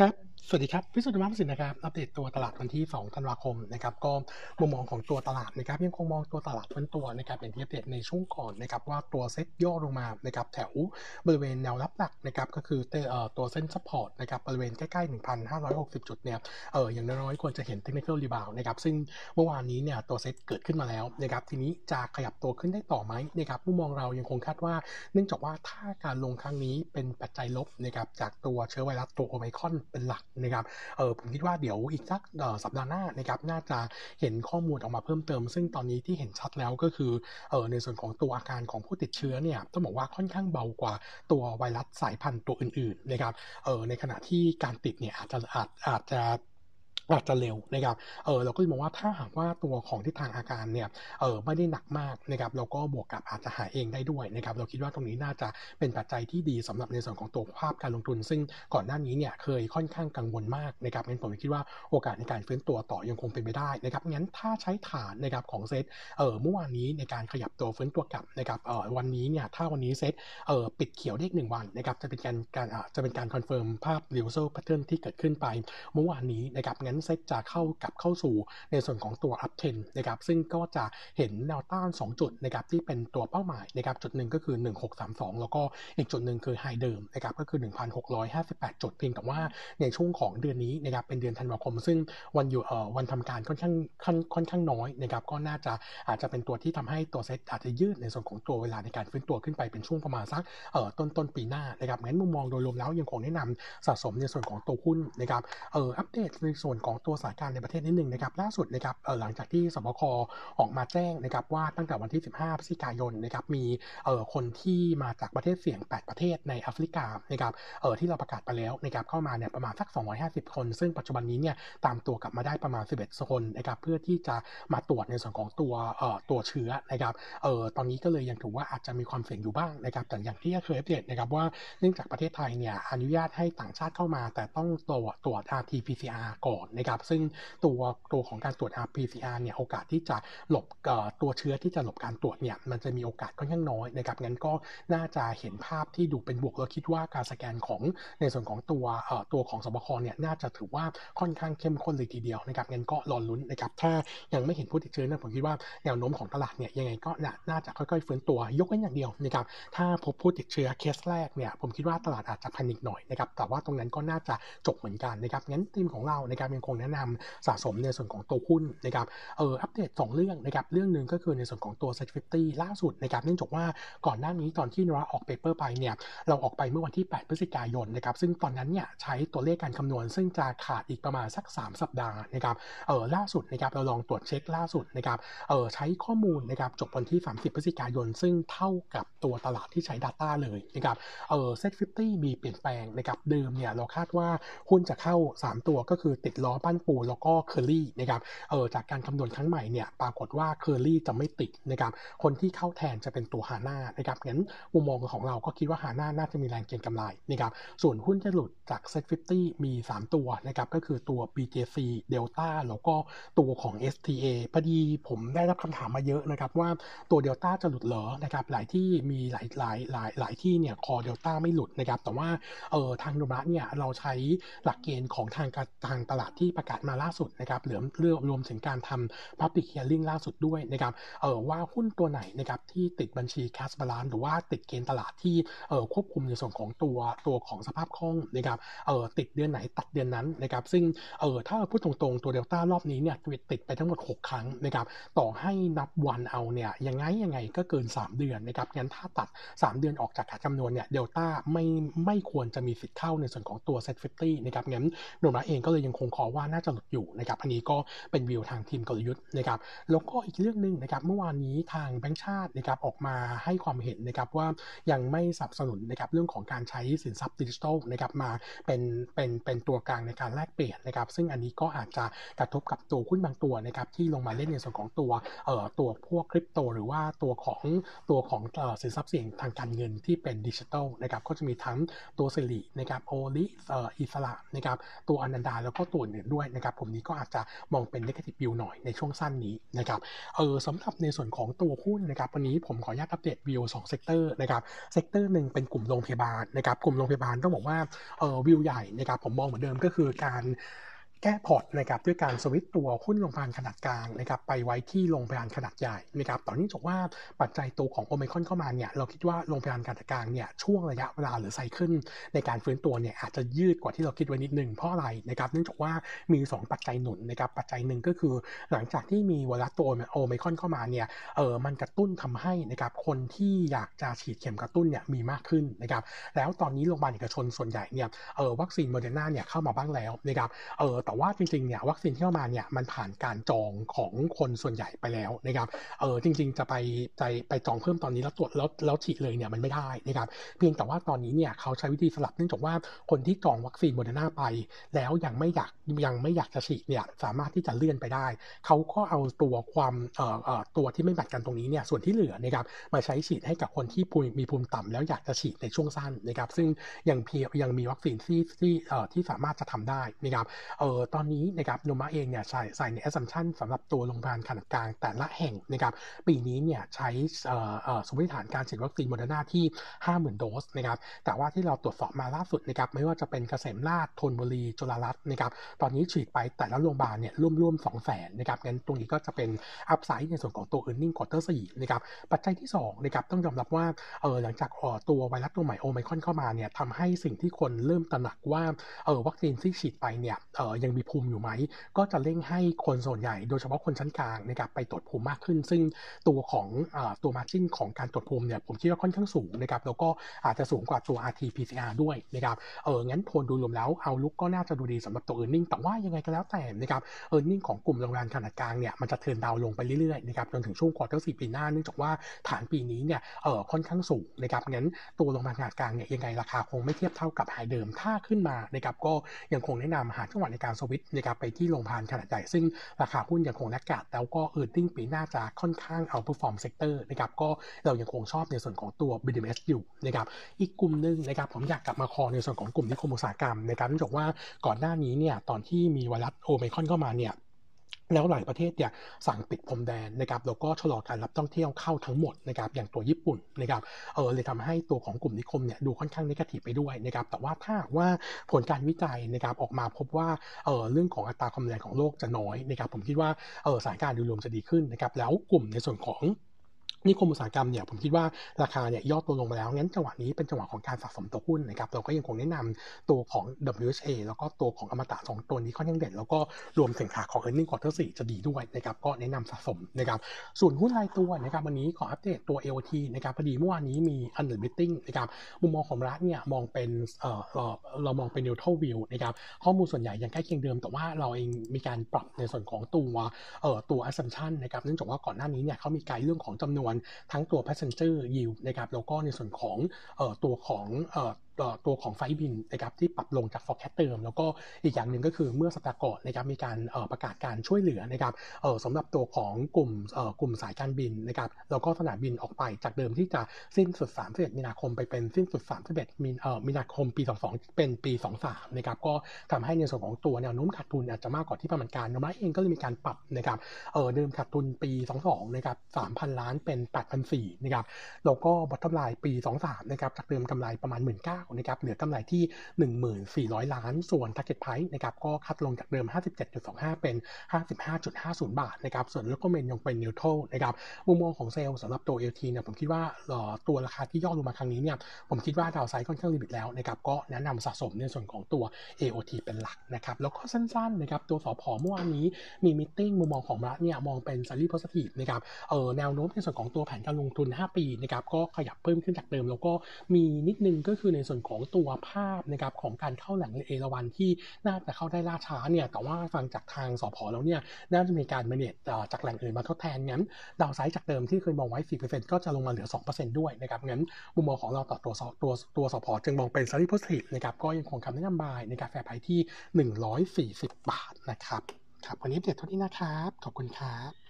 ครับสวัสดีครับพิสุทธิ์ธรรมประสิทธิ์นะครับอัปเดตตัวตลาดวันที่2ธันวาคมนะครับก็มุมมองของตัวตลาดนะครับยังคงมองตัวตลาดฟื้นตัวนะครับอย่างที่อัปเดตในช่วงก่อนนะครับว่าตัวเซ็ตย่อลงมานะครับแถวบริเวณแนวรับหลักนะครับก็คือตัวเส้นซัพพอร์ตนะครับบริเวณใกล้ๆ 1,560 จุดเนี่ยอย่างน้อยๆควรจะเห็น Technical Rebound นะครับซึ่งเมื่อวานนี้เนี่ยตัวเซ็ตเกิดขึ้นมาแล้วนะครับทีนี้จะขยับตัวขึ้นได้ต่อไหมนะครับมุมมองเรายังคงคาดว่าเนื่องจากว่าถ้าการลงครั้งนี้เป็นปัจจัยลบนะครับจากตัวเชื้อไวรัสตัวโอไมครอนเป็นหลักนะครับผมคิดว่าเดี๋ยวอีกสักสัปดาห์หน้านะครับน่าจะเห็นข้อมูลออกมาเพิ่มเติมซึ่งตอนนี้ที่เห็นชัดแล้วก็คือในส่วนของตัวอาการของผู้ติดเชื้อเนี่ยต้องบอกว่าค่อนข้างเบากว่าตัวไวรัสสายพันธุ์ตัวอื่นๆนะครับในขณะที่การติดเนี่ยอาจจะเร็วนะครับเราก็เลยมองว่าถ้าหากว่าตัวของทิศทางอาการเนี่ยไม่ได้หนักมากนะครับแล้วก็บวกกับอาจจะหายเองได้ด้วยนะครับเราคิดว่าตรงนี้น่าจะเป็นปัจจัยที่ดีสำหรับในส่วนของตัวภาพการลงทุนซึ่งก่อนหน้านี้เนี่ยเคยค่อนข้างกังวลมากนะครับงั้นผมคิดว่าโอกาสในการฟื้นตัวต่อยังคงเป็นไปได้นะครับงั้นถ้าใช้ฐานนะครับของเซตเมื่อวานนี้ในการขยับตัวฟื้นตัวกลับนะครับวันนี้เนี่ยถ้าวันนี้เซตปิดเขียวได้อีก1วันนะครับจะเป็นการคอนเฟิร์มภาพ reversal pattern ที่เกิดขึ้นไปเมื่อวานนี้นะครับงั้นเซตจะเข้าสู่ในส่วนของตัว up trend นะครับซึ่งก็จะเห็นแนวต้าน2จุดนะครับที่เป็นตัวเป้าหมายนะครับจุดหนึ่งก็คือ1632แล้วก็อีกจุดหนึ่งคือไฮเดิมนะครับก็คือ 1,658 จุดเพียงแต่ว่าในช่วงของเดือนนี้นะครับเป็นเดือนธันวาคมซึ่งวันทำการค่อนข้างน้อยนะครับก็น่าจะอาจจะเป็นตัวที่ทำให้ตัวเซตอาจจะยืดในส่วนของตัวเวลาในการฟื้นตัวขึ้นไปเป็นช่วงประมาณสักต้นปีหน้านะครับงั้นมุมมองโดยรวมแล้วยังคงแนะนำสะสมในส่วนของตัวหุ้นนะครับอัปเดตในส่วนของตัวสถานการณ์ในประเทศนิดนึงนะครับล่าสุดนะครับหลังจากที่สบคออกมาแจ้งนะครับว่าตั้งแต่วันที่15พฤศจิกายนนะครับมีคนที่มาจากประเทศเสี่ยง8ประเทศในแอฟริกานะครับที่เราประกาศไปแล้วนะครับเข้ามาเนี่ยประมาณสัก250คนซึ่งปัจจุบันนี้เนี่ยตามตัวกลับมาได้ประมาณ11คนนะครับเพื่อที่จะมาตรวจในส่วนของตัวเชื้อนะครับตอนนี้ก็เลยยังถือว่าอาจจะมีความเสี่ยงอยู่บ้างนะครับแต่อย่างที่เคยอัปเดตนะครับว่าเนื่องจากประเทศไทยเนี่ยอนุญาตให้ต่างชาติเข้ามาแต่ต้องตรวจ RT-PCR ก่อนนะครับซึ่งตัวของการตรวจ RT-PCR เนี่ยโอกาสที่จะหลบตัวเชื้อที่จะหลบการตรวจเนี่ยมันจะมีโอกาสค่อนข้างน้อยนะครับงั้นก็น่าจะเห็นภาพที่ดูเป็นบวกแล้วคิดว่าการสแกนของในส่วนของตัวของสบคเนี่ยน่าจะถือว่าค่อนข้างเข้มข้นเลยทีเดียวนะครับงั้นก็รอลุ้นนะครับถ้ายังไม่เห็นผู้ติดเชื้อนะผมคิดว่าแนวโน้มของตลาดเนี่ยยังไงก็น่าจะค่อยๆฟื้นตัวยกเว้นอย่างเดียวนะครับถ้าพบผู้ติดเชื้อเคสแรกเนี่ยผมคิดว่าตลาดอาจจะแพนิคหน่อยนะครับแต่ว่าตรงนั้นก็น่าจะจบเหมือนกันนะครับงั้นทีมของเรานะครับยังคงแนะนำสะสมในส่วนของตัวหุ้นนะครับอัปเดต2เรื่องนะครับเรื่องนึงก็คือในส่วนของตัว S&P 50ล่าสุดนะครับเนื่องจากว่าก่อนหน้านี้ตอนที่นวะออกเปเปอร์ไปเนี่ยเราออกไปเมื่อวันที่8พฤศจิกายนนะครับซึ่งตอนนั้นเนี่ยใช้ตัวเลขการคำนวณซึ่งจะขาดอีกประมาณสัก3สัปดาห์นะครับล่าสุดนะครับเราลองตรวจเช็คล่าสุดนะครับใช้ข้อมูลนะครับจบวันที่30พฤศจิกายนซึ่งเท่ากับตัวตลาดที่ใช้ Data เลยนะครับS&P 50มีเปลี่ยนแปลงนะครับเดิมเนี่ยเราคาดว่าหุ้นจะเข้า3ตัวก็คือติดล้อปั้นปูแล้วก็เคอรี่นะครับจากการคำนวณครั้งใหม่เนี่ยปรากฏว่าเคอรี่จะไม่ติดนะครับคนที่เข้าแทนจะเป็นตัวฮาน่านะครับงั้นมุมมองของเราก็คิดว่าฮาน่าน่าจะมีแรงเก็งกำไรนะครับส่วนหุ้นที่หลุดจาก S&P 50มี3ตัวนะครับก็คือตัว BJC Delta แล้วก็ตัวของ STA พอดีผมได้รับคำถามมาเยอะนะครับว่าตัว Delta จะหลุดเหรอนะครับหลายที่มีหลายที่เนี่ยคอ Delta ไม่หลุดนะครับแต่ว่าทางนุมะเนี่ยเราใช้หลักเกณฑ์ของทางตลาดที่ประกาศมาล่าสุดนะครับเหลือรวมถึงการทำ Public Hearing ล่าสุดด้วยนะครับว่าหุ้นตัวไหนนะครับที่ติดบัญชี Cash Balance หรือว่าติดเกณฑ์ตลาดที่ควบคุมในส่วนของตัวของสภาพคล่องนะครับติดเดือนไหนตัดเดือนนั้นนะครับซึ่งถ้าพูดตรงๆตัว Delta รอบนี้เนี่ยติดไปทั้งหมด6ครั้งนะครับต่อให้นับวันเอาเนี่ยยังไงก็เกิน3เดือนนะครับงั้นถ้าตัด3เดือนออกจากการคำนวณเนี่ย Delta ไม่ควรจะมีสิทธิ์เข้าในส่วนของตัว S&P 50นะครับงั้นโนมะเองก็เลยยังคงขอว่าน่าจะหลุดอยู่นะครับอันนี้ก็เป็นวิวทางทีมกลยุทธ์นะครับแล้วก็อีกเรื่องนึงนะครับเมื่อวานนี้ทางแบงก์ชาตินะครับออกมาให้ความเห็นนะครับว่ายังไม่สนับสนุนนะครับเรื่องของการใช้สินทรัพย์ดิจิทัลนะครับมาเป็นตัวกลางในการแลกเปลี่ยนนะครับซึ่งอันนี้ก็อาจจะกระทบกับตัวหุ้นบางตัวนะครับที่ลงมาเล่นในส่วนของตัวพวกคริปโตหรือว่าตัวของสินทรัพย์เสี่ยงทางการเงินที่เป็นดิจิทัลนะครับก็จะมีทั้งตัวสิรินะครับโอลิอิสระนะครับตัวอนันดาแล้วก็ตัว อื่นๆด้วยนะครับผมนี้ก็อาจจะมองเป็น negative view หน่อยในช่วงสั้นนี้นะครับสำหรับในส่วนของตัวหุ้นนะครับวันนี้ผมขออนุญาตอัปเดตวิว2เซกเตอร์นะครับเซกเตอร์หนึ่งเป็นกลุ่มโรงพยาบาลนะครับกลุ่มโรงพยาบาลต้องบอกว่าวิวใหญ่นะครับผมมองเหมือนเดิมก็คือการแก้พอร์ตนะครับด้วยการสวิตตัวหุ้นโรงพยาบาลขนาดกลางนะครับไปไว้ที่โรงพยาบาลขนาดใหญ่นะครับตอนนี้ถือว่าปัจจัยตัวของโอไมครอนเข้ามาเนี่ยเราคิดว่าโรงพยาบาลขนาดกลางเนี่ยช่วงระยะเวลาหรือไซเคิลในการฟื้นตัวเนี่ยอาจจะยืดกว่าที่เราคิดไว้นิดนึงเพราะอะไรนะครับเนื่องจากว่ามี2ปัจจัยหนุนนะครับปัจจัยหนึ่งก็คือหลังจากที่มีไวรัสตัวโอไมครอนเข้ามาเนี่ยมันกระตุ้นทำให้นะครับคนที่อยากจะฉีดเข็มกระตุ้นเนี่ยมีมากขึ้นนะครับแล้วตอนนี้โรงพยาบาลเอกชนส่วนใหญ่เนี่ยวัคซีนโมเดอร์นาเนี่ยเข้ามาบ้างแล้วนะครับแต่ว่าจริงๆเนี่ยวัคซีนที่เข้ามาเนี่ยมันผ่านการจองของคนส่วนใหญ่ไปแล้วนะครับจริงๆจะไปจองเพิ่มตอนนี้แล้วตรวจแล้วฉีดเลยเนี่ยมันไม่ได้นะครับเพียงแต่ว่าตอนนี้เนี่ยเขาใช้วิธีสลับเนื่องจากว่าคนที่จองวัคซีนโมเดอร์นาไปแล้วยังไม่อยากจะฉีดเนี่ยสามารถที่จะเลื่อนไปได้เขาก็เอาตัวความตัวที่ไม่แมทกันตรงนี้เนี่ยส่วนที่เหลือนะครับมาใช้ฉีดให้กับคนที่มีภูมิต่ำแล้วอยากจะฉีดในช่วงสั้นนะครับซึ่งยังมีวัคซีนที่สามารถจะทำได้นะครับตอนนี้นะครับโนมาเองเนี่ยใส่ในแอสซัมชันสำหรับตัวโรงพยาบาลขนาดกลางแต่ละแห่งนะครับปีนี้เนี่ยใช้สมมติฐานการฉีดวัคซีนโมเดอร์นาที่ 50,000 โดสนะครับแต่ว่าที่เราตรวจสอบมาล่าสุดนะครับไม่ว่าจะเป็นเกษมราษฎร์ธนบุรีจุฬารัตน์นะครับตอนนี้ฉีดไปแต่ละโรงพยาบาลเนี่ยร่วม 200,000 นะครับงั้นตรงนี้ก็จะเป็นอัพไซด์ในส่วนของตัว earning quarter 4นะครับปัจจัยที่2นะครับต้องยอมรับว่าหลังจากตัวไวรัสตัวใหม่โอไมครอนเข้ามาเนี่ยทำให้สิ่งที่คนเริ่มตระหนักว่าวัคซีนที่ฉีดไปเนี่ยยังมีภูมิอยู่ไหมก็จะเร่งให้คนส่วนใหญ่โดยเฉพาะคนชั้นกลางนะครับไปตรวจภูมิมากขึ้นซึ่งตัวของตัว margin ของการตรวจภูมิเนี่ยผมคิดว่าค่อนข้างสูงนะครับแล้วก็อาจจะสูงกว่าตัว RT-PCR ด้วยนะครับงั้นโทนดูรวมแล้วเอาลุกก็น่าจะดูดีสำหรับตัว earning แต่ว่ายังไงก็แล้วแต่นะครับ earning ของกลุ่มโรงพยาบาลขนาดกลางเนี่ยมันจะเทิร์นดาวน์ลงไปเรื่อยๆนะครับจนถึงช่วง quarter 4 ปีหน้าเนื่องจากว่าฐานปีนี้เนี่ยค่อนข้างสูงนะครับงั้นตัวโรงพยาบาลขนาดกลางเนี่ยยังไงราคาคงไม่เทียบเท่ากับไฮเดิมถ้าขึ้นมานะครับก็ยังคงแนะนำหาจังหวะในการสวิตนะครับไปที่โรงพยาบาลขนาดใหญ่ซึ่งราคาหุ้นยังคงแลกขาดแล้วก็earningปีหน้าจะค่อนข้างเอาperform sector นะครับก็เรายังคงชอบในส่วนของตัว BDMS อยู่นะครับอีกกลุ่มนึงนะครับผมอยากกลับมาคอในส่วนของกลุ่มนิคมอุตสาหกรรมนะครับเนื่องจากว่าก่อนหน้านี้เนี่ยตอนที่มีไวรัสโอไมครอนเข้ามาเนี่ยแล้วหลายประเทศเนี่ยสั่งปิดพรมแดนนะครับแล้วก็ชะลอการรับท่องเที่ยวเข้าทั้งหมดนะครับอย่างตัวญี่ปุ่นนะครับเลยทำให้ตัวของกลุ่มนิคมเนี่ยดูค่อนข้างเนกาทีฟไปด้วยนะครับแต่ว่าถ้าว่าผลการวิจัยนะครับออกมาพบว่าเรื่องของอัตราความรุนแรงของโรคจะน้อยนะครับผมคิดว่าสถานการณ์โดยรวมจะดีขึ้นนะครับแล้วกลุ่มในส่วนของนิคมอุตสาหกรรมเนี่ยผมคิดว่าราคาเนี่ยย่อตัวลงมาแล้วงั้นจังหวะนี้เป็นจังหวะของการสะสมตัวหุ้นนะครับเราก็ยังคงแนะนำตัวของ WHA แล้วก็ตัวของอมตะ2ตัวนี้ค่อนข้างเด่นแล้วก็รวมถึงขาของ earning quarter 4จะดีด้วยนะครับก็แนะนำสะสมนะครับส่วนหุ้นรายตัวนะครับวันนี้ขออัปเดตตัว AOT นะครับพอดีเมื่อวานนี้มี under bidding นะครับมุมมองของรัฐเนี่ยมองเป็นเรามองเป็น neutral view นะครับข้อมูลส่วนใหญ่ยังใกล้เคียงเดิมแต่ว่าเราเองมีการปรับในส่วนของตัว assumption นะครับเนื่องจากว่าก่อนหน้านี้เนี่ยเขามีไกด์เรื่องของจำนวนทั้งตัว passenger yield นะครับแล้วก็ในส่วนของตัวของไฟบินนะครับที่ปรับลงจาก forecast เดิมแล้วก็อีกอย่างหนึ่งก็คือเมื่อสัปดาห์ก่อนนะครับมีการประกาศการช่วยเหลือนะครับสำหรับตัวของกลุ่มสายการบินนะครับแล้วก็สนามบินออกไปจากเดิมที่จะสิ้นสุด31มีนาคมไปเป็นสิ้นสุด31มีนาคมปี22เป็นปี23นะครับก็ทำให้ในส่วนของตัวแนวโน้มขาดทุนอาจจะมากกว่าที่ประมาณการน้ำหนักเองก็เลยมีการปรับนะครับเดิมขาดทุนปี22นะครับ 3,000 ล้านเป็น 8,400 นะครับแล้วก็ bottom line ปี23นะครับจากเดิมกำไรประมาณ 19,000นะครับเหลือกำไรที่ 14,000 ล้านส่วน target price นะครับก็คัดลงจากเดิม 57.25 เป็น 55.50 บาทนะครับส่วน recommend ยังเป็น neutral นะครับมุมมองของเซลล์สำหรับตัว LT เนี่ยผมคิดว่าตัวราคาที่ย่อลงมาครั้งนี้เนี่ยผมคิดว่าดาวไซด์ค่อนข้างลิมิตแล้วนะครับก็แนะนำสะสมในส่วนของตัว AOT เป็นหลักนะครับแล้วก็สั้นๆนะครับตัวสผ.เมื่อวานนี้มีมีตติ้งมุมมองของรัฐเนี่ยมองเป็น salary positive นะครับแนวโน้มในส่วนของตัวแผนการลงทุน5ปีนะครับก็ขยับเพิ่มขึ้นจากเดิมแล้วก็มีนิดนึงก็คือในส่วนของตัวภาพนะครับของการเข้าแหล่งเอราวัณที่น่าจะเข้าได้ล่าช้าเนี่ยแต่ว่าฟังจากทางสผ.แล้วเนี่ยน่าจะมีการเมเนจจากแหล่งอื่นมาทดแทนงั้นดาวไซด์จากเดิมที่เคยมองไว้ 4% ก็จะลงมาเหลือ 2% ด้วยนะครับงั้นมุมมองของเราต่อตัวสผ.จึงมองเป็น Salary Positive นะครับก็ยังคงคำแนะนำบายในกาแฟไพที่140 บาทนะครับครับวันนี้เด็ดเท่านี้นะครับขอบคุณครับ